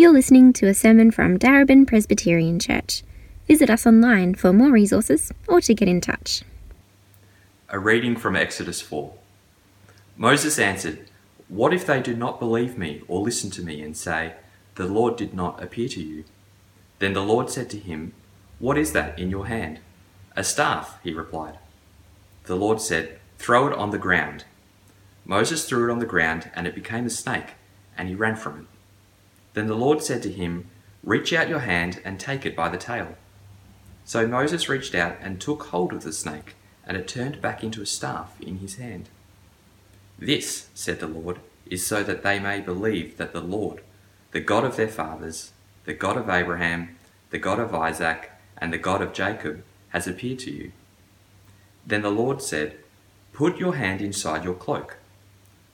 You're listening to a sermon from Darabin Presbyterian Church. Visit us online for more resources or to get in touch. A reading from Exodus 4. Moses answered, "What if they do not believe me or listen to me and say, 'The Lord did not appear to you?'" Then the Lord said to him, "What is that in your hand?" "A staff," he replied. The Lord said, "Throw it on the ground." Moses threw it on the ground, and it became a snake, and he ran from it. Then the Lord said to him, "Reach out your hand and take it by the tail." So Moses reached out and took hold of the snake, and it turned back into a staff in his hand. "This," said the Lord, "is so that they may believe that the Lord, the God of their fathers, the God of Abraham, the God of Isaac, and the God of Jacob, has appeared to you." Then the Lord said, "Put your hand inside your cloak."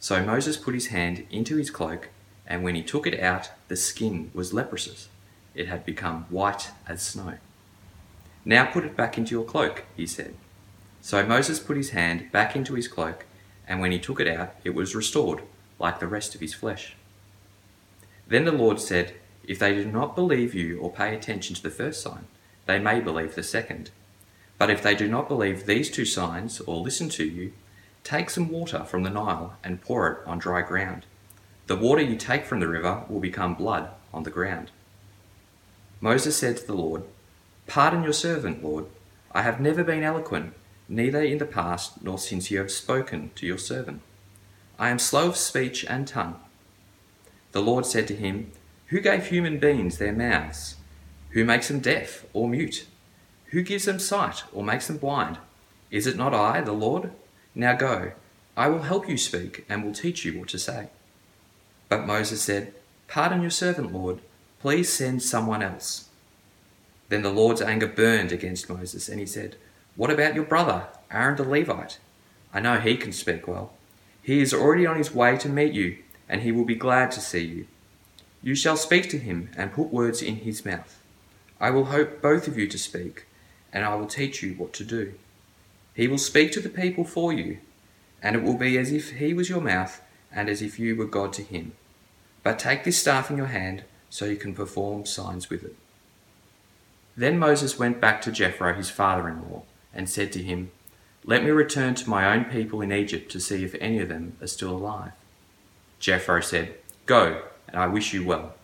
So Moses put his hand into his cloak, and when he took it out, the skin was leprous. It had become white as snow. "Now put it back into your cloak," he said. So Moses put his hand back into his cloak, and when he took it out, it was restored, like the rest of his flesh. Then the Lord said, "If they do not believe you or pay attention to the first sign, they may believe the second. But if they do not believe these two signs or listen to you, take some water from the Nile and pour it on dry ground. The water you take from the river will become blood on the ground." Moses said to the Lord, "Pardon your servant, Lord. I have never been eloquent, neither in the past nor since you have spoken to your servant. I am slow of speech and tongue." The Lord said to him, "Who gave human beings their mouths? Who makes them deaf or mute? Who gives them sight or makes them blind? Is it not I, the Lord? Now go, I will help you speak and will teach you what to say." But Moses said, "Pardon your servant, Lord. Please send someone else." Then the Lord's anger burned against Moses, and he said, "What about your brother, Aaron the Levite? I know he can speak well. He is already on his way to meet you, and he will be glad to see you. You shall speak to him and put words in his mouth. I will help both of you to speak, and I will teach you what to do. He will speak to the people for you, and it will be as if he was your mouth and as if you were God to him. But take this staff in your hand so you can perform signs with it." Then Moses went back to Jethro, his father-in-law, and said to him, "Let me return to my own people in Egypt to see if any of them are still alive." Jethro said, "Go, and I wish you well."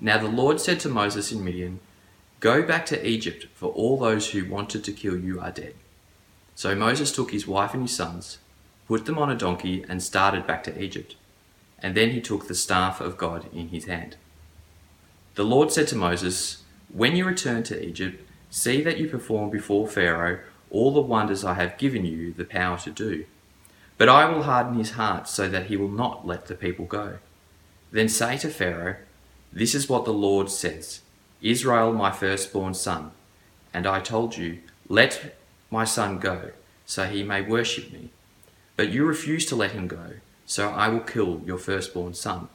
Now the Lord said to Moses in Midian, "Go back to Egypt, for all those who wanted to kill you are dead." So Moses took his wife and his sons, put them on a donkey, and started back to Egypt. And then he took the staff of God in his hand. The Lord said to Moses, "When you return to Egypt, see that you perform before Pharaoh all the wonders I have given you the power to do. But I will harden his heart so that he will not let the people go. Then say to Pharaoh, 'This is what the Lord says, Israel, my firstborn son. And I told you, let my son go, so he may worship me. But you refuse to let him go, so I will kill your firstborn son.'"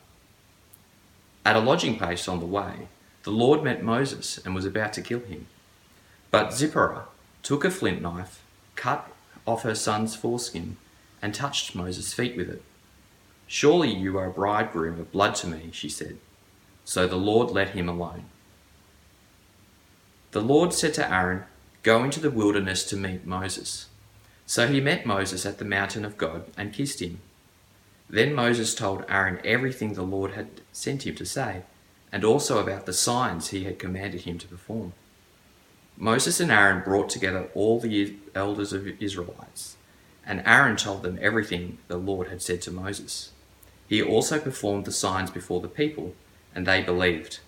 At a lodging place on the way, the Lord met Moses and was about to kill him. But Zipporah took a flint knife, cut off her son's foreskin, and touched Moses' feet with it. "Surely you are a bridegroom of blood to me," she said. So the Lord let him alone. The Lord said to Aaron, "Go into the wilderness to meet Moses." So he met Moses at the mountain of God and kissed him. Then Moses told Aaron everything the Lord had sent him to say, and also about the signs he had commanded him to perform. Moses and Aaron brought together all the elders of Israelites, and Aaron told them everything the Lord had said to Moses. He also performed the signs before the people, and they believed.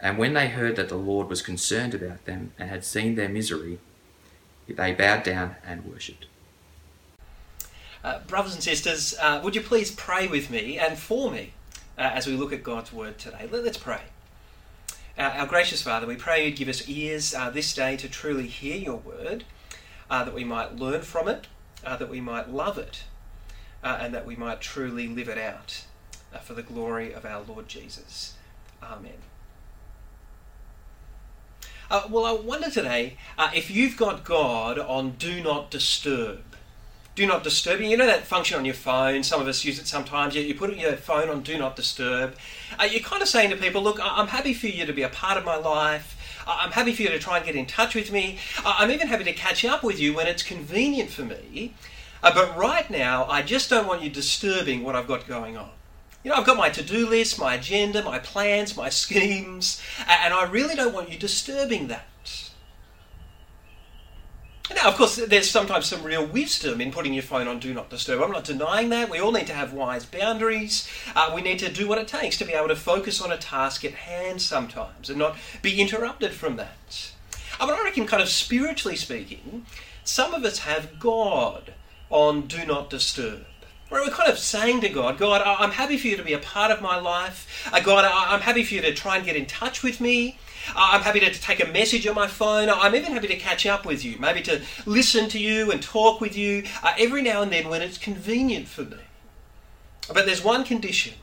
And when they heard that the Lord was concerned about them and had seen their misery, they bowed down and worshipped. Brothers and sisters, would you please pray with me and for me as we look at God's word today? Let's pray. Our gracious Father, we pray you'd give us ears this day to truly hear your word, that we might learn from it, that we might love it, and that we might truly live it out for the glory of our Lord Jesus. Amen. Well, I wonder today if you've got God on Do Not Disturb. Do Not Disturb. You know that function on your phone? Some of us use it sometimes. You put your phone on Do Not Disturb. You're kind of saying to people, look, I'm happy for you to be a part of my life. I'm happy for you to try and get in touch with me. I'm even happy to catch up with you when it's convenient for me. But right now, I just don't want you disturbing what I've got going on. You know, I've got my to-do list, my agenda, my plans, my schemes, and I really don't want you disturbing that. Now, of course, there's sometimes some real wisdom in putting your phone on Do Not Disturb. I'm not denying that. We all need to have wise boundaries. We need to do what it takes to be able to focus on a task at hand sometimes and not be interrupted from that. But I reckon, kind of spiritually speaking, some of us have God on Do Not Disturb. We're kind of saying to God, God, I'm happy for you to be a part of my life. God, I'm happy for you to try and get in touch with me. I'm happy to take a message on my phone. I'm even happy to catch up with you, maybe to listen to you and talk with you every now and then when it's convenient for me. But there's one condition.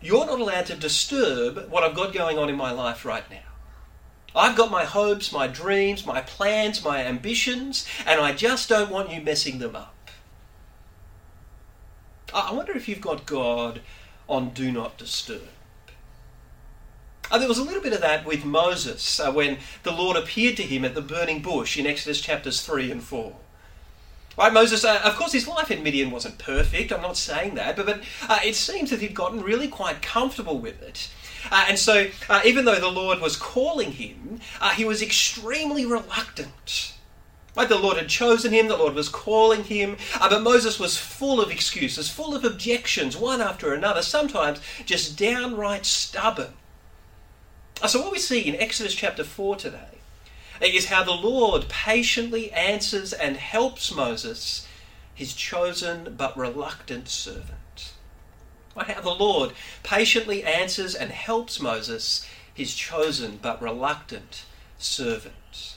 You're not allowed to disturb what I've got going on in my life right now. I've got my hopes, my dreams, my plans, my ambitions, and I just don't want you messing them up. I wonder if you've got God on Do Not Disturb. There was a little bit of that with Moses when the Lord appeared to him at the burning bush in Exodus chapters 3 and 4. Right, Moses, of course his life in Midian wasn't perfect, I'm not saying that, but it seems that he'd gotten really quite comfortable with it. And so even though the Lord was calling him, he was extremely reluctant. Right, the Lord had chosen him, the Lord was calling him, but Moses was full of excuses, full of objections, one after another, sometimes just downright stubborn. So what we see in Exodus chapter 4 today is how the Lord patiently answers and helps Moses, his chosen but reluctant servant. Right, how the Lord patiently answers and helps Moses, his chosen but reluctant servant.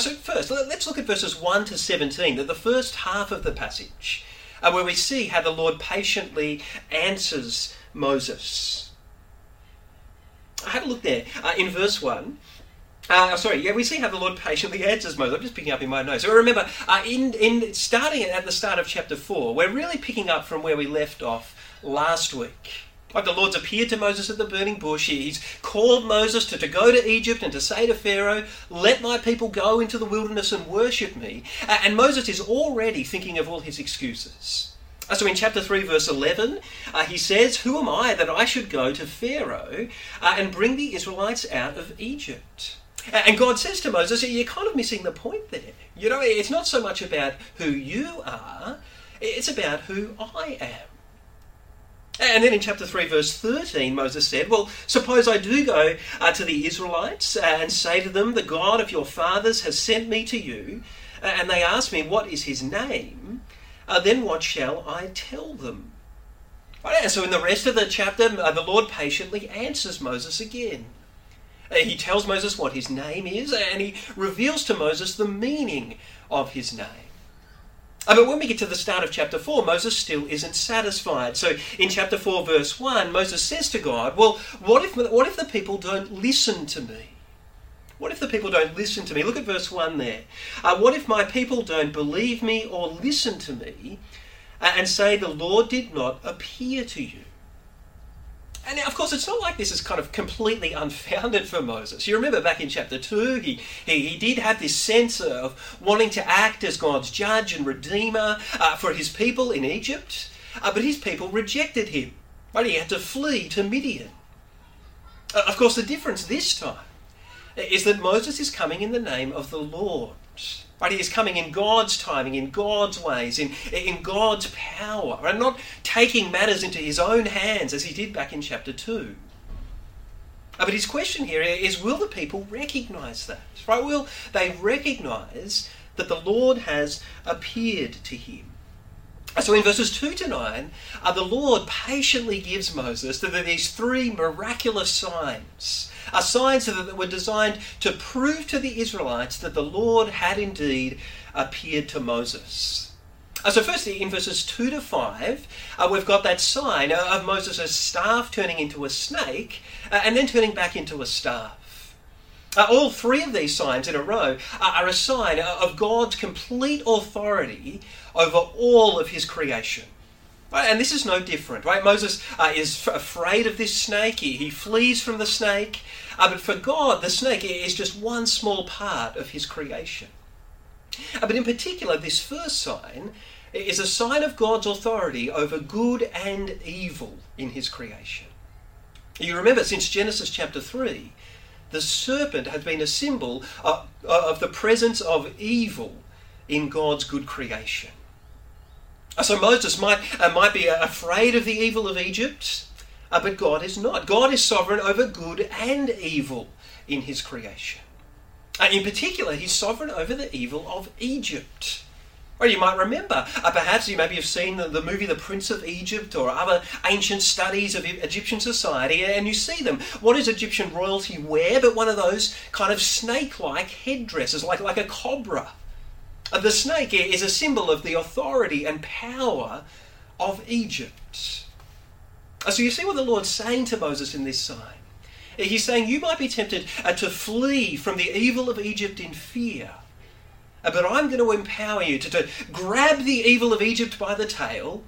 So first, let's look at verses 1 to 17, the first half of the passage, where we see how the Lord patiently answers Moses. Have a look there in verse 1. We see how the Lord patiently answers Moses. I'm just picking up in my notes. So remember, in starting at the start of chapter 4, we're really picking up from where we left off last week. Like the Lord's appeared to Moses at the burning bush. He's called Moses to go to Egypt and to say to Pharaoh, let my people go into the wilderness and worship me. And Moses is already thinking of all his excuses. So in chapter 3, verse 11, he says, who am I that I should go to Pharaoh and bring the Israelites out of Egypt? And God says to Moses, you're kind of missing the point there. You know, it's not so much about who you are, it's about who I am. And then in chapter 3, verse 13, Moses said, well, suppose I do go to the Israelites and say to them, the God of your fathers has sent me to you, and they ask me, what is his name? Then what shall I tell them? Right, and so in the rest of the chapter, the Lord patiently answers Moses again. He tells Moses what his name is, and he reveals to Moses the meaning of his name. But when we get to the start of chapter 4, Moses still isn't satisfied. So in chapter 4, verse 1, Moses says to God, well, what if the people don't listen to me? What if the people don't listen to me? Look at verse 1 there. What if my people don't believe me or listen to me and say the Lord did not appear to you? And now, of course, it's not like this is kind of completely unfounded for Moses. You remember back in chapter 2, he did have this sense of wanting to act as God's judge and redeemer for his people in Egypt, but his people rejected him. Right? He had to flee to Midian. Of course, the difference this time is that Moses is coming in the name of the Lord. Right? He is coming in God's timing, in God's ways, in God's power, right? Not taking matters into his own hands as he did back in chapter 2. But his question here is, will the people recognise that? Right? Will they recognise that the Lord has appeared to him? So in verses 2 to 9, the Lord patiently gives Moses these three miraculous signs. Signs that were designed to prove to the Israelites that the Lord had indeed appeared to Moses. So firstly, in verses 2 to 5, we've got that sign of Moses' staff turning into a snake and then turning back into a staff. All three of these signs in a row are a sign of God's complete authority over all of his creation. Right? And this is no different. Right? Moses is afraid of this snake. He flees from the snake. But for God, the snake is just one small part of his creation. But in particular, this first sign is a sign of God's authority over good and evil in his creation. You remember, since Genesis chapter 3, the serpent had been a symbol of the presence of evil in God's good creation. So Moses might be afraid of the evil of Egypt, but God is not. God is sovereign over good and evil in his creation. In particular, he's sovereign over the evil of Egypt. Or you might remember, perhaps you maybe have seen the movie The Prince of Egypt or other ancient studies of Egyptian society, and you see them. What does Egyptian royalty wear but one of those kind of snake-like headdresses, like a cobra? The snake is a symbol of the authority and power of Egypt. So you see what the Lord's saying to Moses in this sign. He's saying you might be tempted to flee from the evil of Egypt in fear, but I'm going to empower you to grab the evil of Egypt by the tail,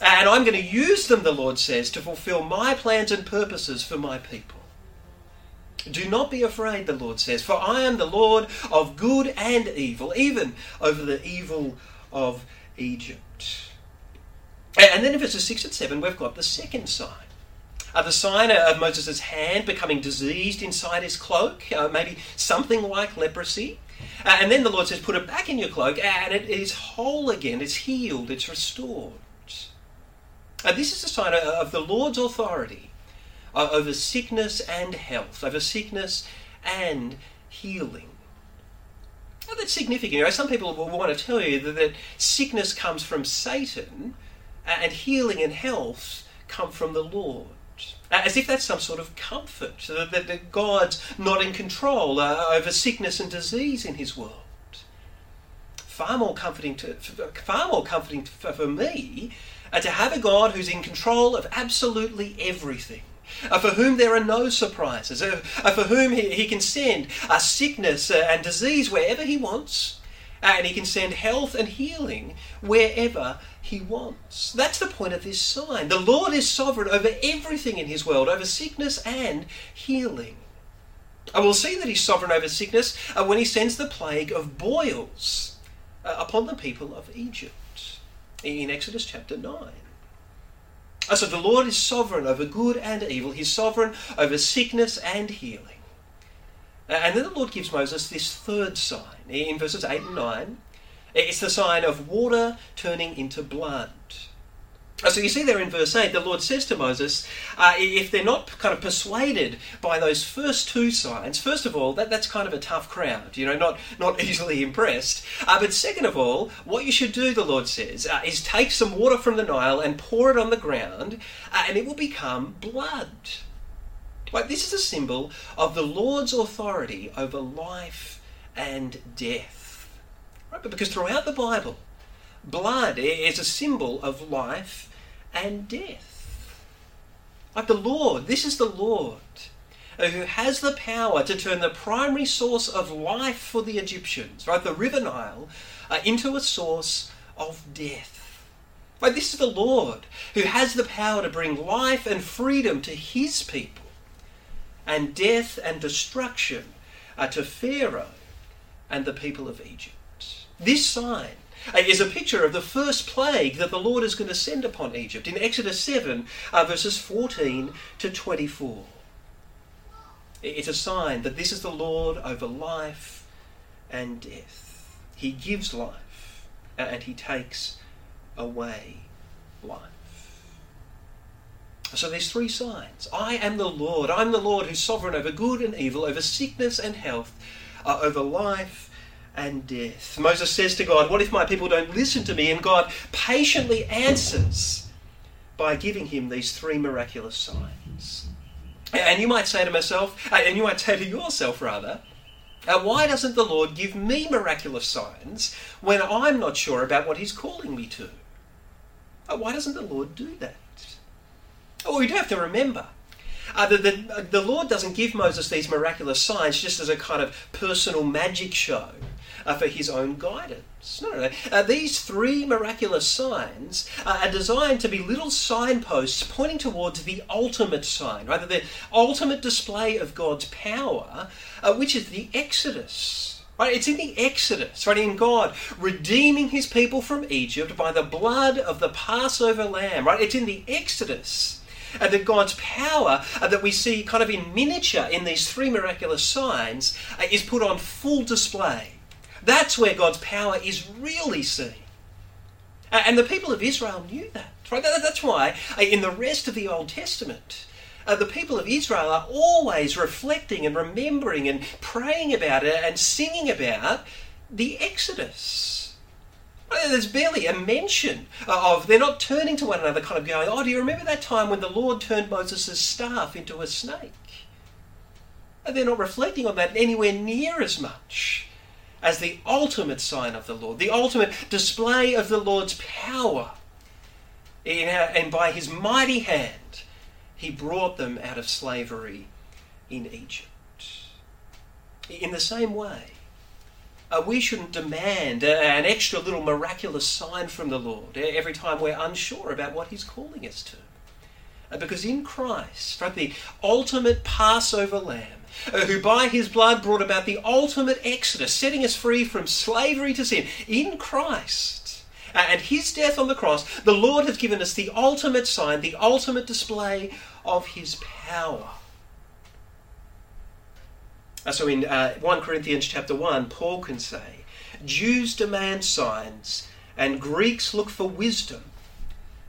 and I'm going to use them, the Lord says, to fulfill my plans and purposes for my people. Do not be afraid, the Lord says, for I am the Lord of good and evil, even over the evil of Egypt. And then in verses 6 and 7, we've got the second sign. The sign of Moses' hand becoming diseased inside his cloak, maybe something like leprosy. And then the Lord says, put it back in your cloak, and it is whole again, it's healed, it's restored. This is a sign of the Lord's authority over sickness and health, over sickness and healing. Now, that's significant. You know, some people will want to tell you that sickness comes from Satan, and healing and health come from the Lord. As if that's some sort of comfort, that God's not in control over sickness and disease in his world. Far more comforting for me to have a God who's in control of absolutely everything, for whom there are no surprises, for whom he can send sickness and disease wherever he wants, and he can send health and healing wherever he wants. That's the point of this sign. The Lord is sovereign over everything in his world, over sickness and healing. And we'll see that he's sovereign over sickness when he sends the plague of boils upon the people of Egypt in Exodus chapter 9. So the Lord is sovereign over good and evil. He's sovereign over sickness and healing. And then the Lord gives Moses this third sign in verses 8 and 9. It's the sign of water turning into blood. So you see there in verse 8, the Lord says to Moses, if they're not kind of persuaded by those first two signs, first of all, that's kind of a tough crowd, you know, not easily impressed. But second of all, what you should do, the Lord says, is take some water from the Nile and pour it on the ground, and it will become blood. Right, this is a symbol of the Lord's authority over life and death. Right? Because throughout the Bible, blood is a symbol of life and death. Like the Lord, this is the Lord who has the power to turn the primary source of life for the Egyptians, right, the River Nile, into a source of death. Right, this is the Lord who has the power to bring life and freedom to his people, and death and destruction to Pharaoh and the people of Egypt. This sign is a picture of the first plague that the Lord is going to send upon Egypt in Exodus 7, verses 14 to 24. It's a sign that this is the Lord over life and death. He gives life and he takes away life. So there's three signs. I am the Lord. I'm the Lord who's sovereign over good and evil, over sickness and health, over life and death. Moses says to God, what if my people don't listen to me? And God patiently answers by giving him these three miraculous signs. And you might say to yourself, why doesn't the Lord give me miraculous signs when I'm not sure about what he's calling me to? Why doesn't the Lord do that? Well, we do have to remember that the Lord doesn't give Moses these miraculous signs just as a kind of personal magic show for his own guidance. No. These three miraculous signs are designed to be little signposts pointing towards the ultimate sign, rather the ultimate display of God's power, which is the Exodus. Right? It's in the Exodus, right? In God redeeming his people from Egypt by the blood of the Passover Lamb. Right? It's in the Exodus that God's power that we see kind of in miniature in these three miraculous signs is put on full display. That's where God's power is really seen. And the people of Israel knew that. Right? That's why in the rest of the Old Testament, the people of Israel are always reflecting and remembering and praying about it and singing about the Exodus. There's barely a mention of, they're not turning to one another kind of going, oh, do you remember that time when the Lord turned Moses' staff into a snake? And they're not reflecting on that anywhere near as much as the ultimate sign of the Lord, the ultimate display of the Lord's power. And by his mighty hand, he brought them out of slavery in Egypt. In the same way, we shouldn't demand an extra little miraculous sign from the Lord every time we're unsure about what he's calling us to. Because in Christ, right, the ultimate Passover Lamb, who by his blood brought about the ultimate Exodus, setting us free from slavery to sin, in Christ and his death on the cross, the Lord has given us the ultimate sign, the ultimate display of his power. So in 1 Corinthians chapter 1, Paul can say, Jews demand signs and Greeks look for wisdom,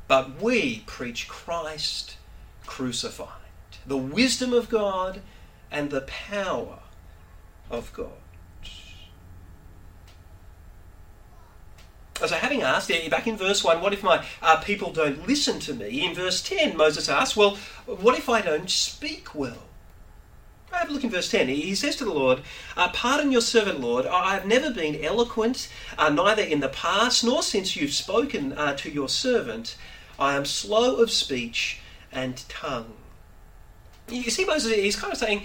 but we preach Christ crucified, the wisdom of God and the power of God. So having asked, back in verse 1, what if my people don't listen to me? In verse 10, Moses asks, well, what if I don't speak well? Have a look in verse 10. He says to the Lord, pardon your servant, Lord. I have never been eloquent, neither in the past nor since you've spoken to your servant. I am slow of speech and tongue. You see, Moses, he's kind of saying,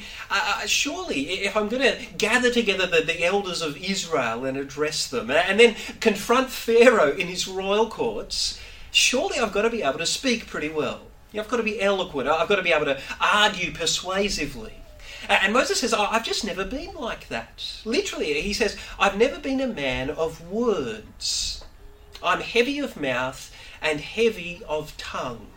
surely if I'm going to gather together the elders of Israel and address them and then confront Pharaoh in his royal courts, surely I've got to be able to speak pretty well. You know, I've got to be eloquent. I've got to be able to argue persuasively. And Moses says, I've just never been like that. Literally, he says, I've never been a man of words. I'm heavy of mouth and heavy of tongue.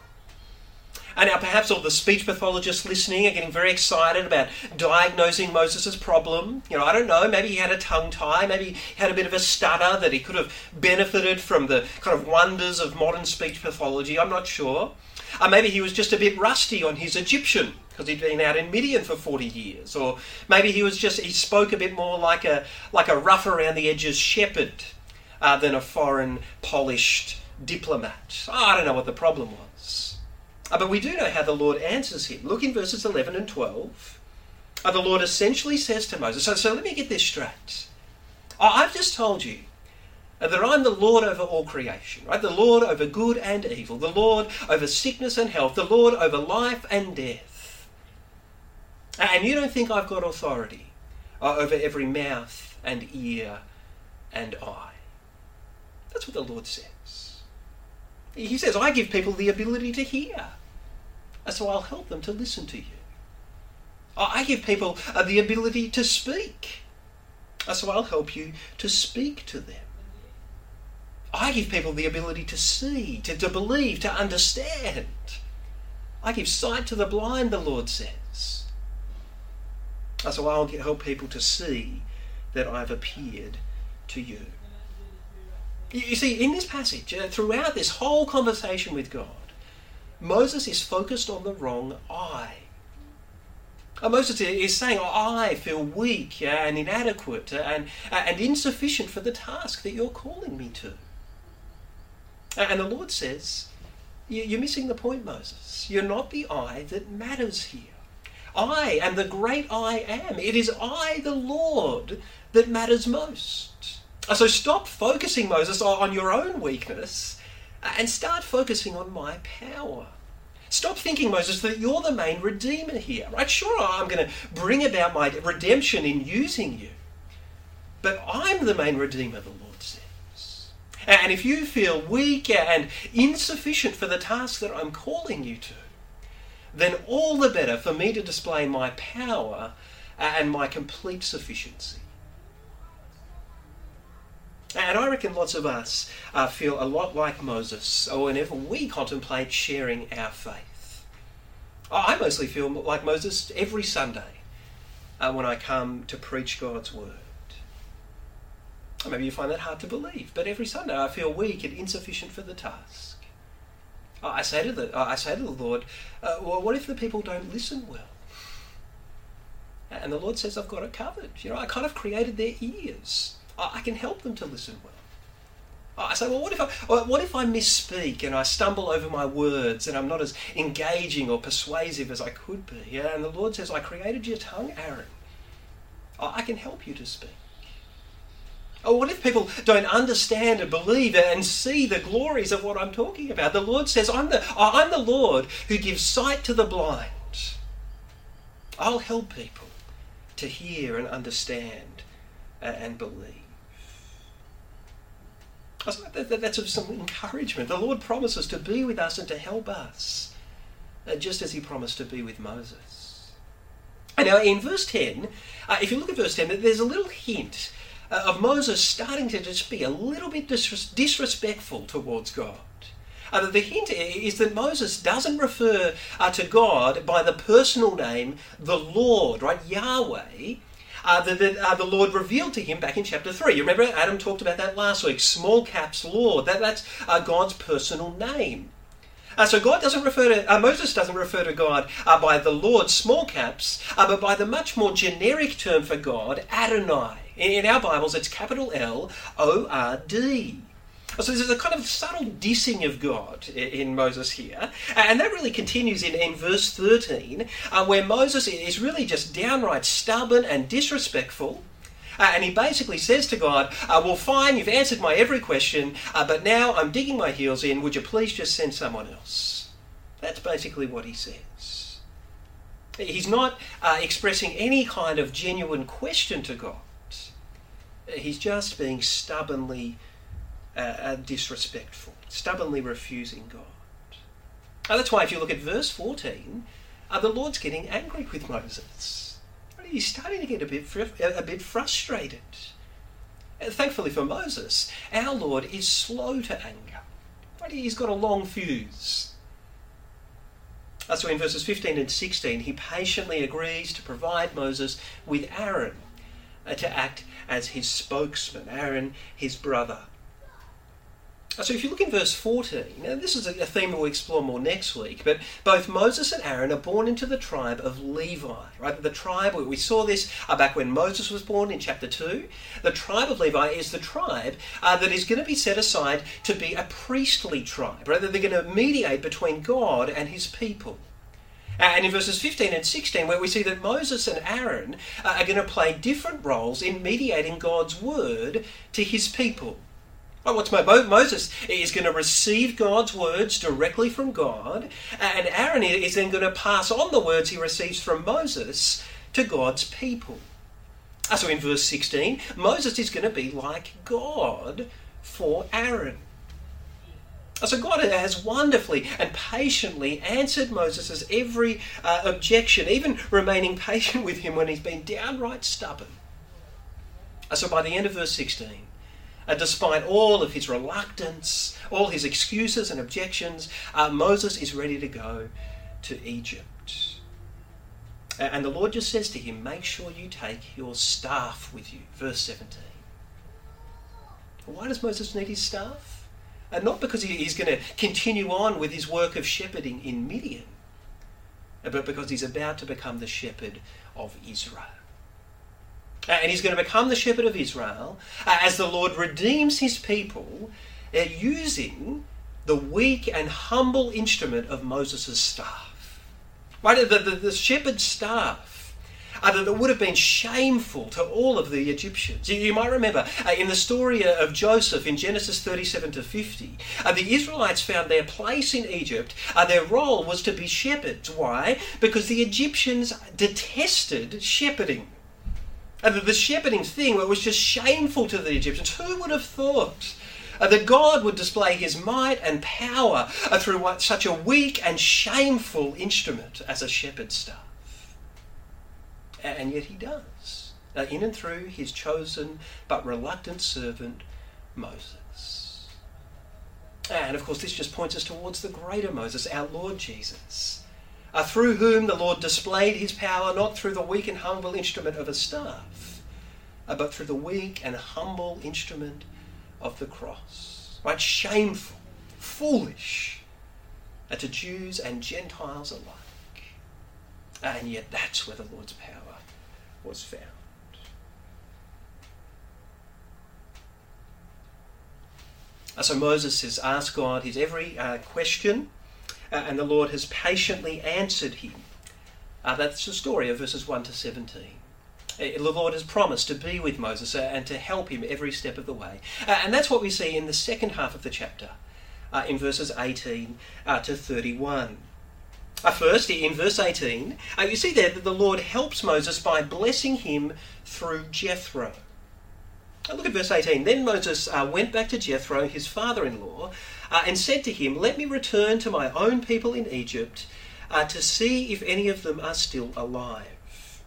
And now perhaps all the speech pathologists listening are getting very excited about diagnosing Moses' problem. You know, I don't know, maybe he had a tongue tie, maybe he had a bit of a stutter that he could have benefited from the kind of wonders of modern speech pathology, I'm not sure. Or maybe he was just a bit rusty on his Egyptian, because he'd been out in Midian for 40 years. Or maybe he spoke a bit more like a rough around the edges shepherd than a foreign polished diplomat. I don't know what the problem was. But we do know how the Lord answers him. Look in verses 11 and 12. The Lord essentially says to Moses, so let me get this straight. I've just told you that I'm the Lord over all creation, right? The Lord over good and evil, the Lord over sickness and health, the Lord over life and death. And you don't think I've got authority over every mouth and ear and eye. That's what the Lord says. He says, I give people the ability to hear, so I'll help them to listen to you. I give people the ability to speak, so I'll help you to speak to them. I give people the ability to see, to believe, to understand. I give sight to the blind, the Lord says. So I'll help people to see that I've appeared to you. You see, in this passage, throughout this whole conversation with God, Moses is focused on the wrong I. Moses is saying, I feel weak and inadequate and insufficient for the task that you're calling me to. And the Lord says, you're missing the point, Moses. You're not the I that matters here. I am the great I am. It is I, the Lord, that matters most. So stop focusing, Moses, on your own weakness and start focusing on my power. Stop thinking, Moses, that you're the main redeemer here. Right? Sure, I'm going to bring about my redemption in using you. But I'm the main redeemer, the Lord says. And if you feel weak and insufficient for the task that I'm calling you to, then all the better for me to display my power and my complete sufficiency. And I reckon lots of us feel a lot like Moses whenever we contemplate sharing our faith. I mostly feel like Moses every Sunday when I come to preach God's word. Maybe you find that hard to believe, but every Sunday I feel weak and insufficient for the task. I say to the Lord, well, what if the people don't listen well? And the Lord says, I've got it covered. You know, I kind of created their ears. I can help them to listen well. I say, well, what if I misspeak and I stumble over my words and I'm not as engaging or persuasive as I could be? Yeah? And the Lord says, I created your tongue, Aaron. I can help you to speak. Or what if people don't understand and believe and see the glories of what I'm talking about? The Lord says, I'm the Lord who gives sight to the blind. I'll help people to hear and understand and believe. That's of some encouragement. The Lord promises to be with us and to help us, just as he promised to be with Moses. And now in verse 10, if you look at verse 10, there's a little hint of Moses starting to just be a little bit disrespectful towards God. The hint is that Moses doesn't refer to God by the personal name, the Lord, right? Yahweh, that the Lord revealed to him back in chapter 3. You remember Adam talked about that last week, small caps Lord. That's God's personal name. So God doesn't refer to Moses doesn't refer to God by the Lord, small caps, but by the much more generic term for God, Adonai. In our Bibles, it's capital L-O-R-D. So there's a kind of subtle dissing of God in Moses here. And that really continues in verse 13, where Moses is really just downright stubborn and disrespectful. And he basically says to God, well, fine, you've answered my every question, but now I'm digging my heels in. Would you please just send someone else? That's basically what he says. He's not expressing any kind of genuine question to God. He's just being stubbornly disrespectful, stubbornly refusing God. That's why if you look at verse 14, the Lord's getting angry with Moses. He's starting to get a bit frustrated. Thankfully for Moses, our Lord is slow to anger. He's got a long fuse. So in verses 15 and 16, he patiently agrees to provide Moses with Aaron, to act as his spokesman, Aaron, his brother. So if you look in verse 14, now this is a theme we'll explore more next week, but both Moses and Aaron are born into the tribe of Levi, right? The tribe, we saw this back when Moses was born in chapter 2. The tribe of Levi is the tribe that is going to be set aside to be a priestly tribe, right? They're going to mediate between God and his people. And in verses 15 and 16, where we see that Moses and Aaron are going to play different roles in mediating God's word to his people. Moses is going to receive God's words directly from God, and Aaron is then going to pass on the words he receives from Moses to God's people. So in verse 16, Moses is going to be like God for Aaron. So God has wonderfully and patiently answered Moses' every objection, even remaining patient with him when he's been downright stubborn. So by the end of verse 16, despite all of his reluctance, all his excuses and objections, Moses is ready to go to Egypt. And the Lord just says to him, make sure you take your staff with you. Verse 17. Why does Moses need his staff? And not because he's going to continue on with his work of shepherding in Midian, but because he's about to become the shepherd of Israel. And he's going to become the shepherd of Israel as the Lord redeems his people using the weak and humble instrument of Moses' staff. Right? The shepherd's staff. That would have been shameful to all of the Egyptians. You might remember in the story of Joseph in Genesis 37 to 50, the Israelites found their place in Egypt. Their role was to be shepherds. Why? Because the Egyptians detested shepherding. The shepherding thing was just shameful to the Egyptians. Who would have thought that God would display his might and power through such a weak and shameful instrument as a shepherd's staff? And yet he does, in and through his chosen but reluctant servant, Moses. And of course this just points us towards the greater Moses, our Lord Jesus, through whom the Lord displayed his power, not through the weak and humble instrument of a staff, but through the weak and humble instrument of the cross. Right? Shameful, foolish to Jews and Gentiles alike. And yet that's where the Lord's power was found. So Moses has asked God his every question, and the Lord has patiently answered him. That's the story of verses 1 to 17. The Lord has promised to be with Moses and to help him every step of the way. And that's what we see in the second half of the chapter, in verses 18 to 31. First, in verse 18, you see there that the Lord helps Moses by blessing him through Jethro. Look at verse 18. Then Moses went back to Jethro, his father-in-law, and said to him, "Let me return to my own people in Egypt to see if any of them are still alive."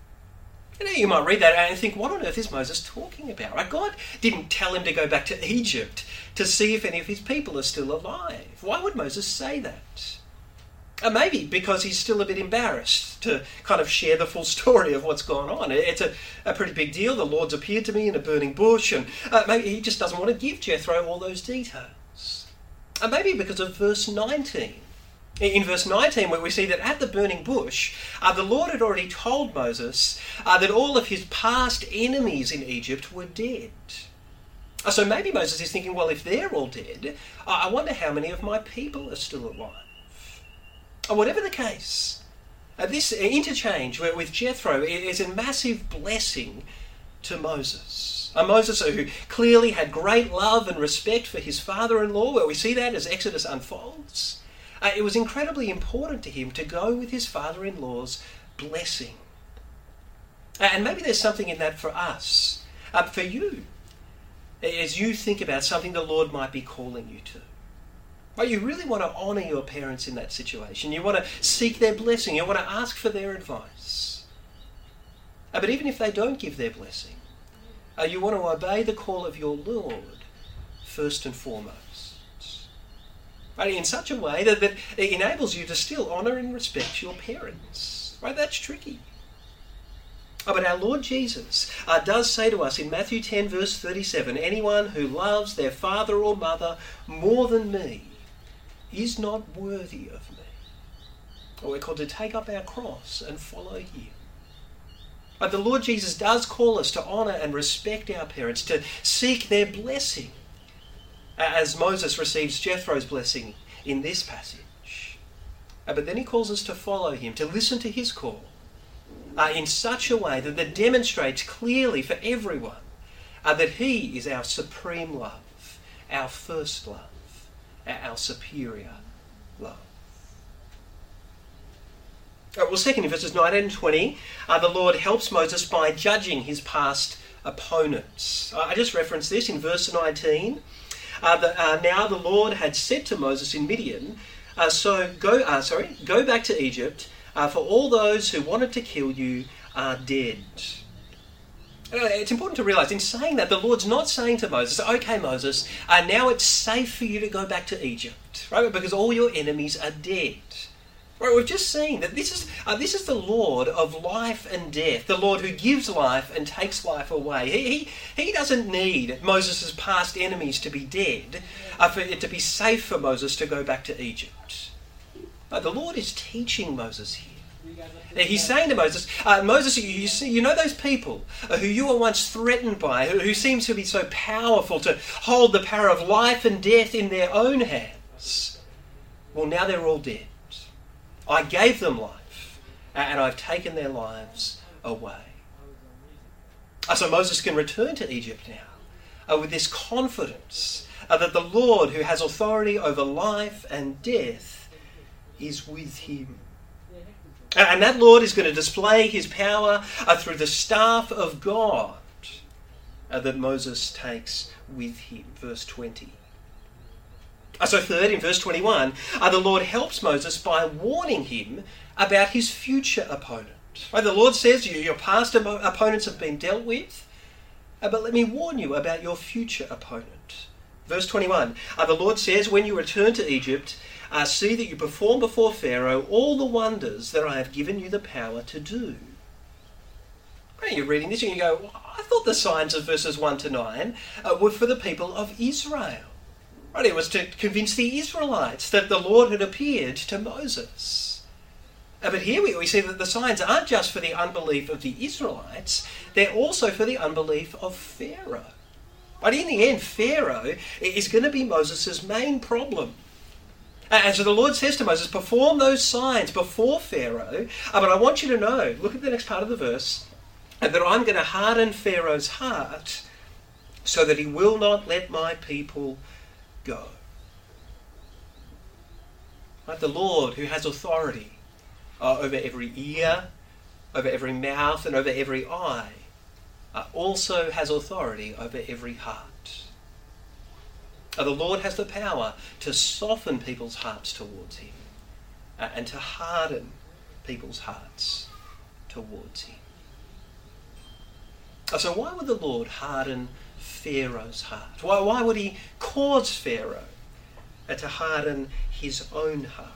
And now you might read that and think, what on earth is Moses talking about? Right? God didn't tell him to go back to Egypt to see if any of his people are still alive. Why would Moses say that? Maybe because he's still a bit embarrassed to kind of share the full story of what's gone on. It's a pretty big deal. The Lord's appeared to me in a burning bush, and maybe he just doesn't want to give Jethro all those details. And maybe because of verse 19. In verse 19, where we see that at the burning bush, the Lord had already told Moses that all of his past enemies in Egypt were dead. So maybe Moses is thinking, well, if they're all dead, I wonder how many of my people are still alive. Whatever the case, this interchange with Jethro is a massive blessing to Moses. Moses, who clearly had great love and respect for his father-in-law, where we see that as Exodus unfolds. It was incredibly important to him to go with his father-in-law's blessing. And maybe there's something in that for us, for you, as you think about something the Lord might be calling you to. Well, you really want to honour your parents in that situation. You want to seek their blessing. You want to ask for their advice. But even if they don't give their blessing, you want to obey the call of your Lord first and foremost. Right? In such a way that it enables you to still honour and respect your parents. Right? That's tricky. But our Lord Jesus does say to us in Matthew 10 verse 37, "Anyone who loves their father or mother more than me is not worthy of me." Or we're called to take up our cross and follow him. But the Lord Jesus does call us to honour and respect our parents, to seek their blessing, as Moses receives Jethro's blessing in this passage. But then he calls us to follow him, to listen to his call, in such a way that it demonstrates clearly for everyone that he is our supreme love, our first love, our superior love. Well, second, in verses 19 and 20, the Lord helps Moses by judging his past opponents. I just referenced this in verse 19. Now the Lord had said to Moses in Midian, "Go back to Egypt, for all those who wanted to kill you are dead." It's important to realise in saying that the Lord's not saying to Moses, "Okay, Moses, now it's safe for you to go back to Egypt, right? Because all your enemies are dead." Right? We've just seen that this is the Lord of life and death, the Lord who gives life and takes life away. He doesn't need Moses' past enemies to be dead for it to be safe for Moses to go back to Egypt. The Lord is teaching Moses here. He's saying to Moses, "Moses, you know those people who you were once threatened by, who seem to be so powerful to hold the power of life and death in their own hands? Well, now they're all dead. I gave them life, and I've taken their lives away." So Moses can return to Egypt now with this confidence that the Lord, who has authority over life and death, is with him. And that Lord is going to display his power through the staff of God that Moses takes with him. Verse 20. So third, in verse 21, the Lord helps Moses by warning him about his future opponent. The Lord says, your past opponents have been dealt with, but let me warn you about your future opponent. Verse 21, the Lord says, when you return to Egypt, see that you perform before Pharaoh all the wonders that I have given you the power to do. You're reading this and you go, well, I thought the signs of verses 1 to 9 were for the people of Israel. Right? It was to convince the Israelites that the Lord had appeared to Moses. But here we see that the signs aren't just for the unbelief of the Israelites, they're also for the unbelief of Pharaoh. But in the end, Pharaoh is going to be Moses' main problem. And so the Lord says to Moses, perform those signs before Pharaoh. But I want you to know, look at the next part of the verse, that I'm going to harden Pharaoh's heart so that he will not let my people go. Right? The Lord, who has authority over every ear, over every mouth, and over every eye, also has authority over every heart. The Lord has the power to soften people's hearts towards him and to harden people's hearts towards him. So why would the Lord harden Pharaoh's heart? Why would he cause Pharaoh to harden his own heart?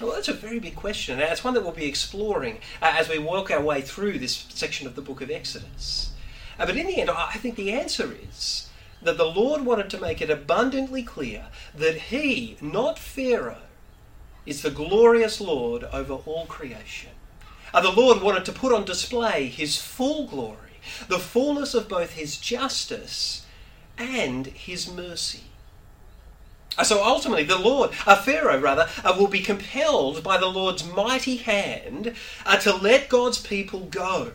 Well, that's a very big question, and it's one that we'll be exploring as we work our way through this section of the book of Exodus. But in the end, I think the answer is that the Lord wanted to make it abundantly clear that he, not Pharaoh, is the glorious Lord over all creation. The Lord wanted to put on display his full glory, the fullness of both his justice and his mercy. So ultimately, Pharaoh will be compelled by the Lord's mighty hand to let God's people go.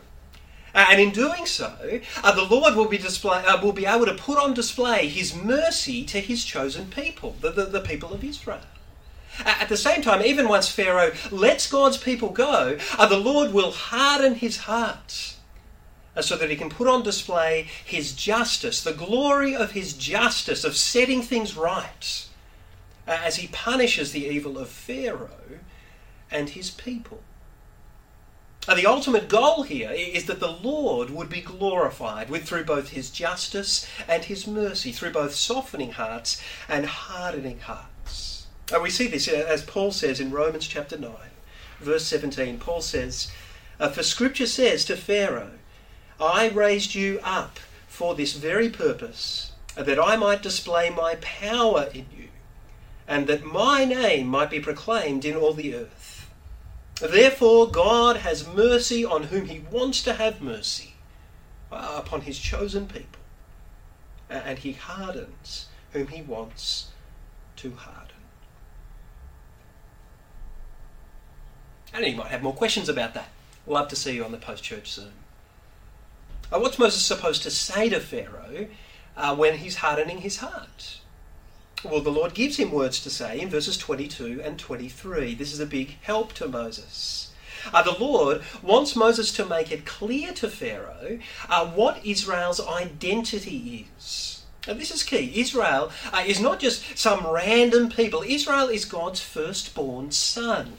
And in doing so, the Lord will be able to put on display his mercy to his chosen people, the people of Israel. At the same time, even once Pharaoh lets God's people go, the Lord will harden his heart so that he can put on display his justice, the glory of his justice, of setting things right, as he punishes the evil of Pharaoh and his people. The ultimate goal here is that the Lord would be glorified through both his justice and his mercy, through both softening hearts and hardening hearts. We see this as Paul says in Romans chapter 9, verse 17. Paul says, for Scripture says to Pharaoh, I raised you up for this very purpose, that I might display my power in you, and that my name might be proclaimed in all the earth. Therefore God has mercy on whom he wants to have mercy, upon his chosen people, and he hardens whom he wants to harden. And you might have more questions about that. Love to see you on the post-church soon. What's Moses supposed to say to Pharaoh when he's hardening his heart? Well, the Lord gives him words to say in verses 22 and 23. This is a big help to Moses. The Lord wants Moses to make it clear to Pharaoh what Israel's identity is. And this is key. Israel is not just some random people. Israel is God's firstborn son.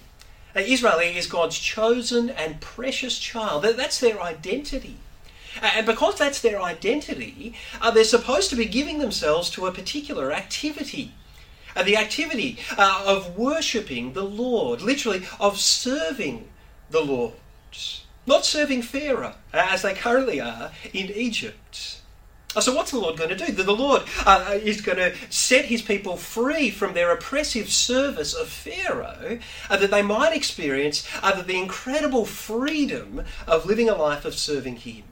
Israel is God's chosen and precious child. That's their identity. And because that's their identity, they're supposed to be giving themselves to a particular activity. The activity of worshipping the Lord, literally of serving the Lord. Not serving Pharaoh, as they currently are in Egypt. So what's the Lord going to do? The Lord is going to set his people free from their oppressive service of Pharaoh, that they might experience the incredible freedom of living a life of serving him.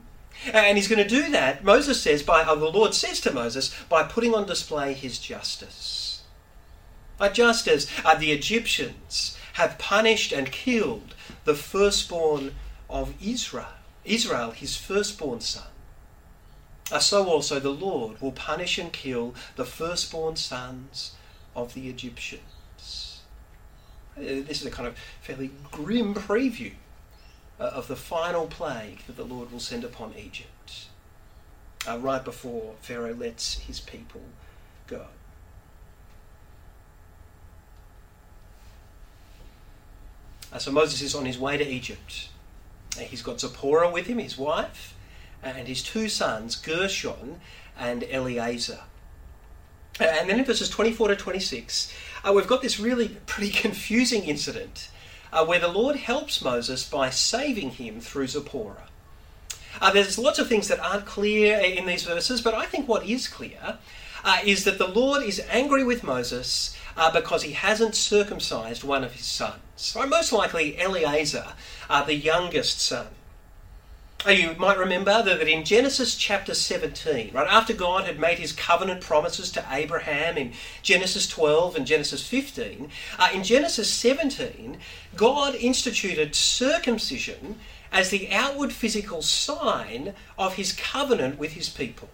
And he's going to do that, Moses says, the Lord says to Moses, by putting on display his justice. Just as the Egyptians have punished and killed the firstborn of Israel, his firstborn son. So also the Lord will punish and kill the firstborn sons of the Egyptians. This is a kind of fairly grim preview of the final plague that the Lord will send upon Egypt, right before Pharaoh lets his people go. So Moses is on his way to Egypt. He's got Zipporah with him, his wife, and his two sons, Gershon and Eleazar. And then in verses 24 to 26, we've got this really pretty confusing incident where the Lord helps Moses by saving him through Zipporah. There's lots of things that aren't clear in these verses, but I think what is clear is that the Lord is angry with Moses because he hasn't circumcised one of his sons. Right? Most likely Eleazar, the youngest son. You might remember that in Genesis chapter 17, right after God had made his covenant promises to Abraham in Genesis 12 and Genesis 15, in Genesis 17, God instituted circumcision as the outward physical sign of his covenant with his people.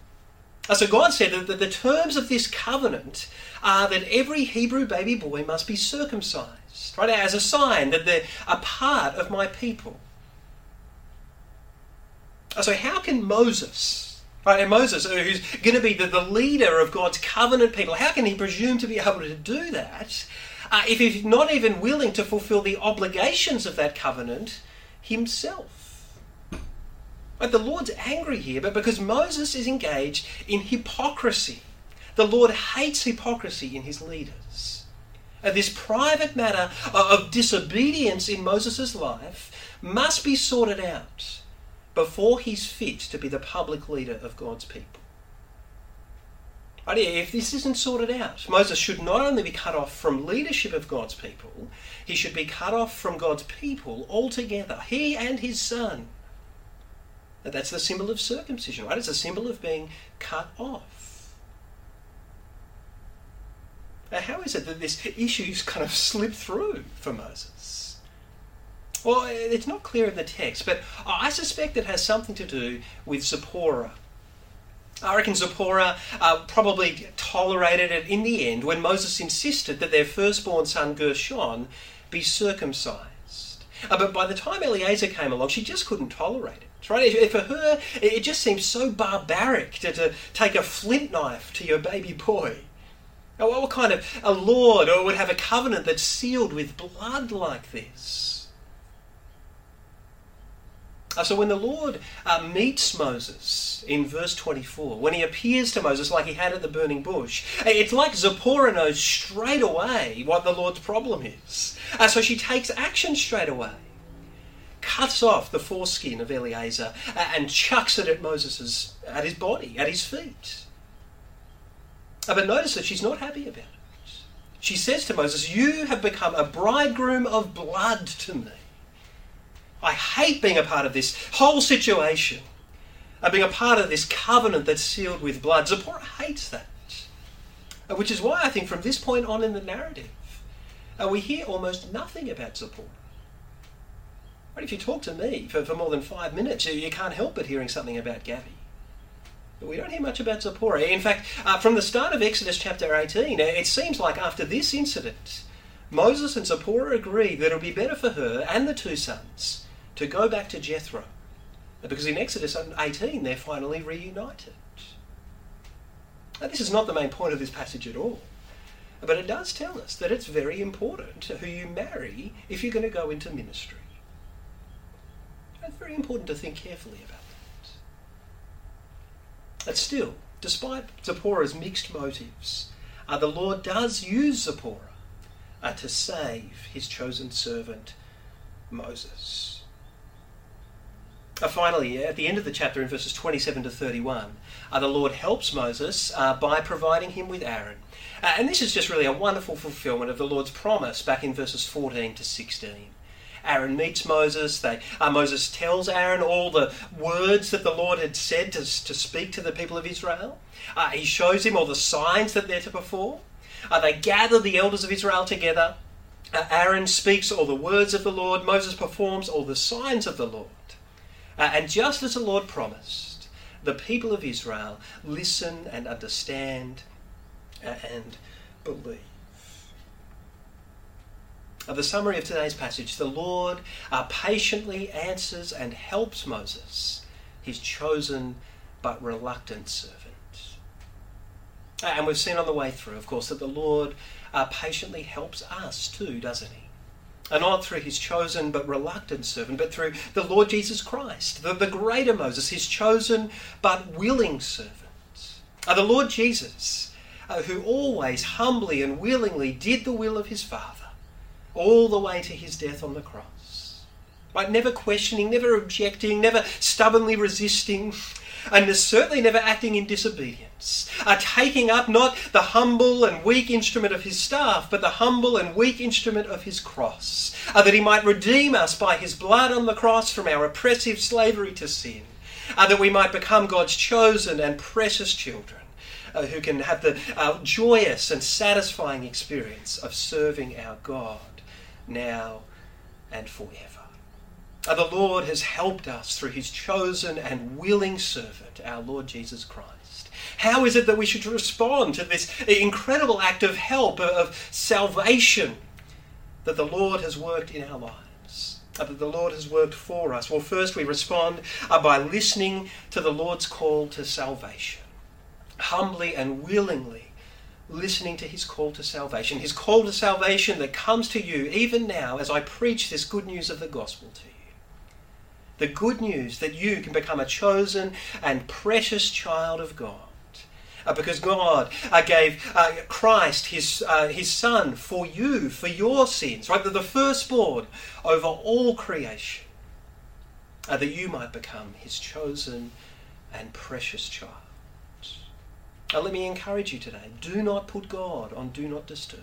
So God said that the terms of this covenant are that every Hebrew baby boy must be circumcised, right, as a sign that they're a part of my people. So how can Moses, right, and Moses, who's going to be the leader of God's covenant people, how can he presume to be able to do that if he's not even willing to fulfill the obligations of that covenant himself? But the Lord's angry here, but because Moses is engaged in hypocrisy. The Lord hates hypocrisy in his leaders. This private matter of disobedience in Moses' life must be sorted out before he's fit to be the public leader of God's people. Right? If this isn't sorted out, Moses should not only be cut off from leadership of God's people, he should be cut off from God's people altogether, he and his son. That's the symbol of circumcision, right? It's a symbol of being cut off. Now, how is it that this issue's kind of slipped through for Moses? Well, it's not clear in the text, but I suspect it has something to do with Zipporah. I reckon Zipporah probably tolerated it in the end when Moses insisted that their firstborn son Gershon be circumcised. But by the time Eleazar came along, she just couldn't tolerate it. Right? For her, it just seems so barbaric to take a flint knife to your baby boy. Now, what kind of a lord would have a covenant that's sealed with blood like this? So when the Lord meets Moses in verse 24, when he appears to Moses like he had at the burning bush, it's like Zipporah knows straight away what the Lord's problem is. So she takes action straight away, cuts off the foreskin of Eleazar and chucks it at Moses' at his body, at his feet. But notice that she's not happy about it. She says to Moses, "You have become a bridegroom of blood to me. I hate being a part of this whole situation. Being a part of this covenant that's sealed with blood." Zipporah hates that. Which is why I think from this point on in the narrative, we hear almost nothing about Zipporah. But if you talk to me for more than 5 minutes, you can't help but hearing something about Gabby. But we don't hear much about Zipporah. In fact, from the start of Exodus chapter 18, it seems like after this incident, Moses and Zipporah agree that it'll be better for her and the two sons to go back to Jethro, because in Exodus 18 they're finally reunited. Now, this is not the main point of this passage at all, but it does tell us that it's very important who you marry if you're going to go into ministry. It's very important to think carefully about that. But still, despite Zipporah's mixed motives, the Lord does use Zipporah to save his chosen servant Moses. Finally, at the end of the chapter in verses 27 to 31, the Lord helps Moses by providing him with Aaron. And this is just really a wonderful fulfillment of the Lord's promise back in verses 14 to 16. Aaron meets Moses. Moses tells Aaron all the words that the Lord had said to speak to the people of Israel. He shows him all the signs that they're to perform. They gather the elders of Israel together. Aaron speaks all the words of the Lord. Moses performs all the signs of the Lord. And just as the Lord promised, the people of Israel listen and understand and believe. of the summary of today's passage, the Lord patiently answers and helps Moses, his chosen but reluctant servant. And we've seen on the way through, of course, that the Lord patiently helps us too, doesn't he? And not through his chosen but reluctant servant, but through the Lord Jesus Christ, the greater Moses, his chosen but willing servant. The Lord Jesus, who always humbly and willingly did the will of his Father, all the way to his death on the cross. Right? Never questioning, never objecting, never stubbornly resisting, and certainly never acting in disobedience, taking up not the humble and weak instrument of his staff, but the humble and weak instrument of his cross, that he might redeem us by his blood on the cross from our oppressive slavery to sin, that we might become God's chosen and precious children, who can have the joyous and satisfying experience of serving our God now and forever. The Lord has helped us through his chosen and willing servant, our Lord Jesus Christ. How is it that we should respond to this incredible act of help, of salvation that the Lord has worked in our lives, that the Lord has worked for us? Well, first we respond by listening to the Lord's call to salvation, humbly and willingly listening to his call to salvation that comes to you even now as I preach this good news of the gospel to you. The good news that you can become a chosen and precious child of God, because God gave Christ, his Son, for you, for your sins, right? The firstborn over all creation, that you might become his chosen and precious child. Now, let me encourage you today, do not put God on Do Not Disturb.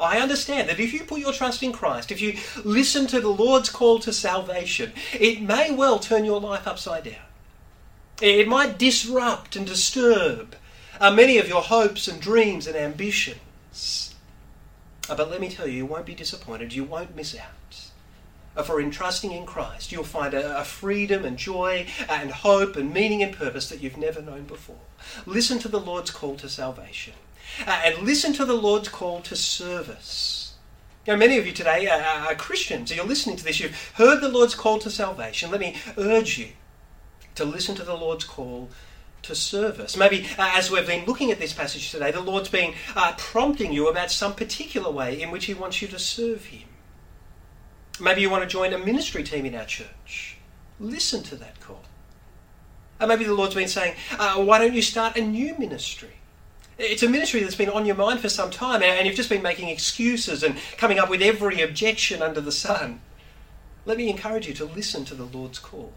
I understand that if you put your trust in Christ, if you listen to the Lord's call to salvation, it may well turn your life upside down. It might disrupt and disturb many of your hopes and dreams and ambitions. But let me tell you, you won't be disappointed. You won't miss out. For in trusting in Christ, you'll find a freedom and joy and hope and meaning and purpose that you've never known before. Listen to the Lord's call to salvation. And listen to the Lord's call to service. Now, many of you today are Christians. You're listening to this. You've heard the Lord's call to salvation. Let me urge you to listen to the Lord's call to service. Maybe as we've been looking at this passage today, the Lord's been prompting you about some particular way in which he wants you to serve him. Maybe you want to join a ministry team in our church. Listen to that call. And maybe the Lord's been saying, why don't you start a new ministry? It's a ministry that's been on your mind for some time, and you've just been making excuses and coming up with every objection under the sun. Let me encourage you to listen to the Lord's call.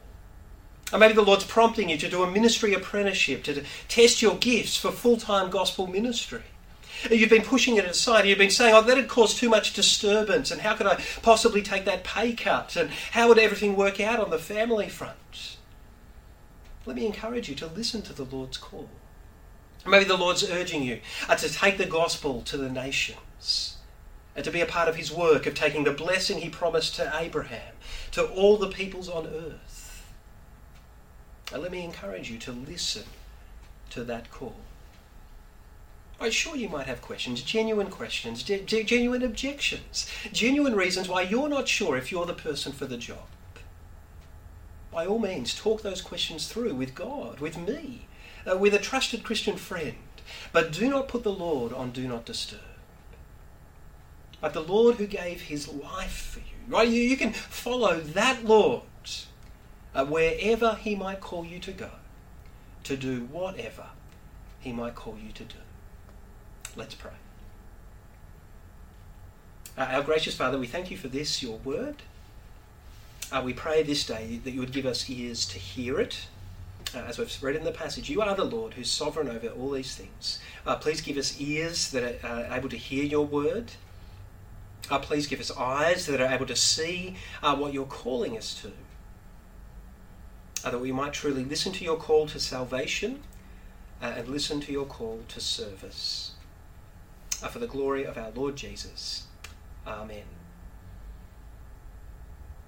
And maybe the Lord's prompting you to do a ministry apprenticeship, to test your gifts for full-time gospel ministry. You've been pushing it aside. You've been saying, oh, that'd cause too much disturbance, and how could I possibly take that pay cut, and how would everything work out on the family front? Let me encourage you to listen to the Lord's call. Maybe the Lord's urging you to take the gospel to the nations and to be a part of his work of taking the blessing he promised to Abraham to all the peoples on earth. And let me encourage you to listen to that call. I'm sure you might have questions, genuine objections, genuine reasons why you're not sure if you're the person for the job. By all means, talk those questions through with God, with me, with a trusted Christian friend, but do not put the Lord on Do Not Disturb. But the Lord who gave his life for you, right? You can follow that Lord wherever he might call you to go, to do whatever he might call you to do. Let's pray. Our gracious Father, we thank you for this, your word. We pray this day that you would give us ears to hear it. As we've read in the passage, you are the Lord who's sovereign over all these things. Please give us ears that are able to hear your word. Please give us eyes that are able to see what you're calling us to. That we might truly listen to your call to salvation and listen to your call to service. For the glory of our Lord Jesus. Amen.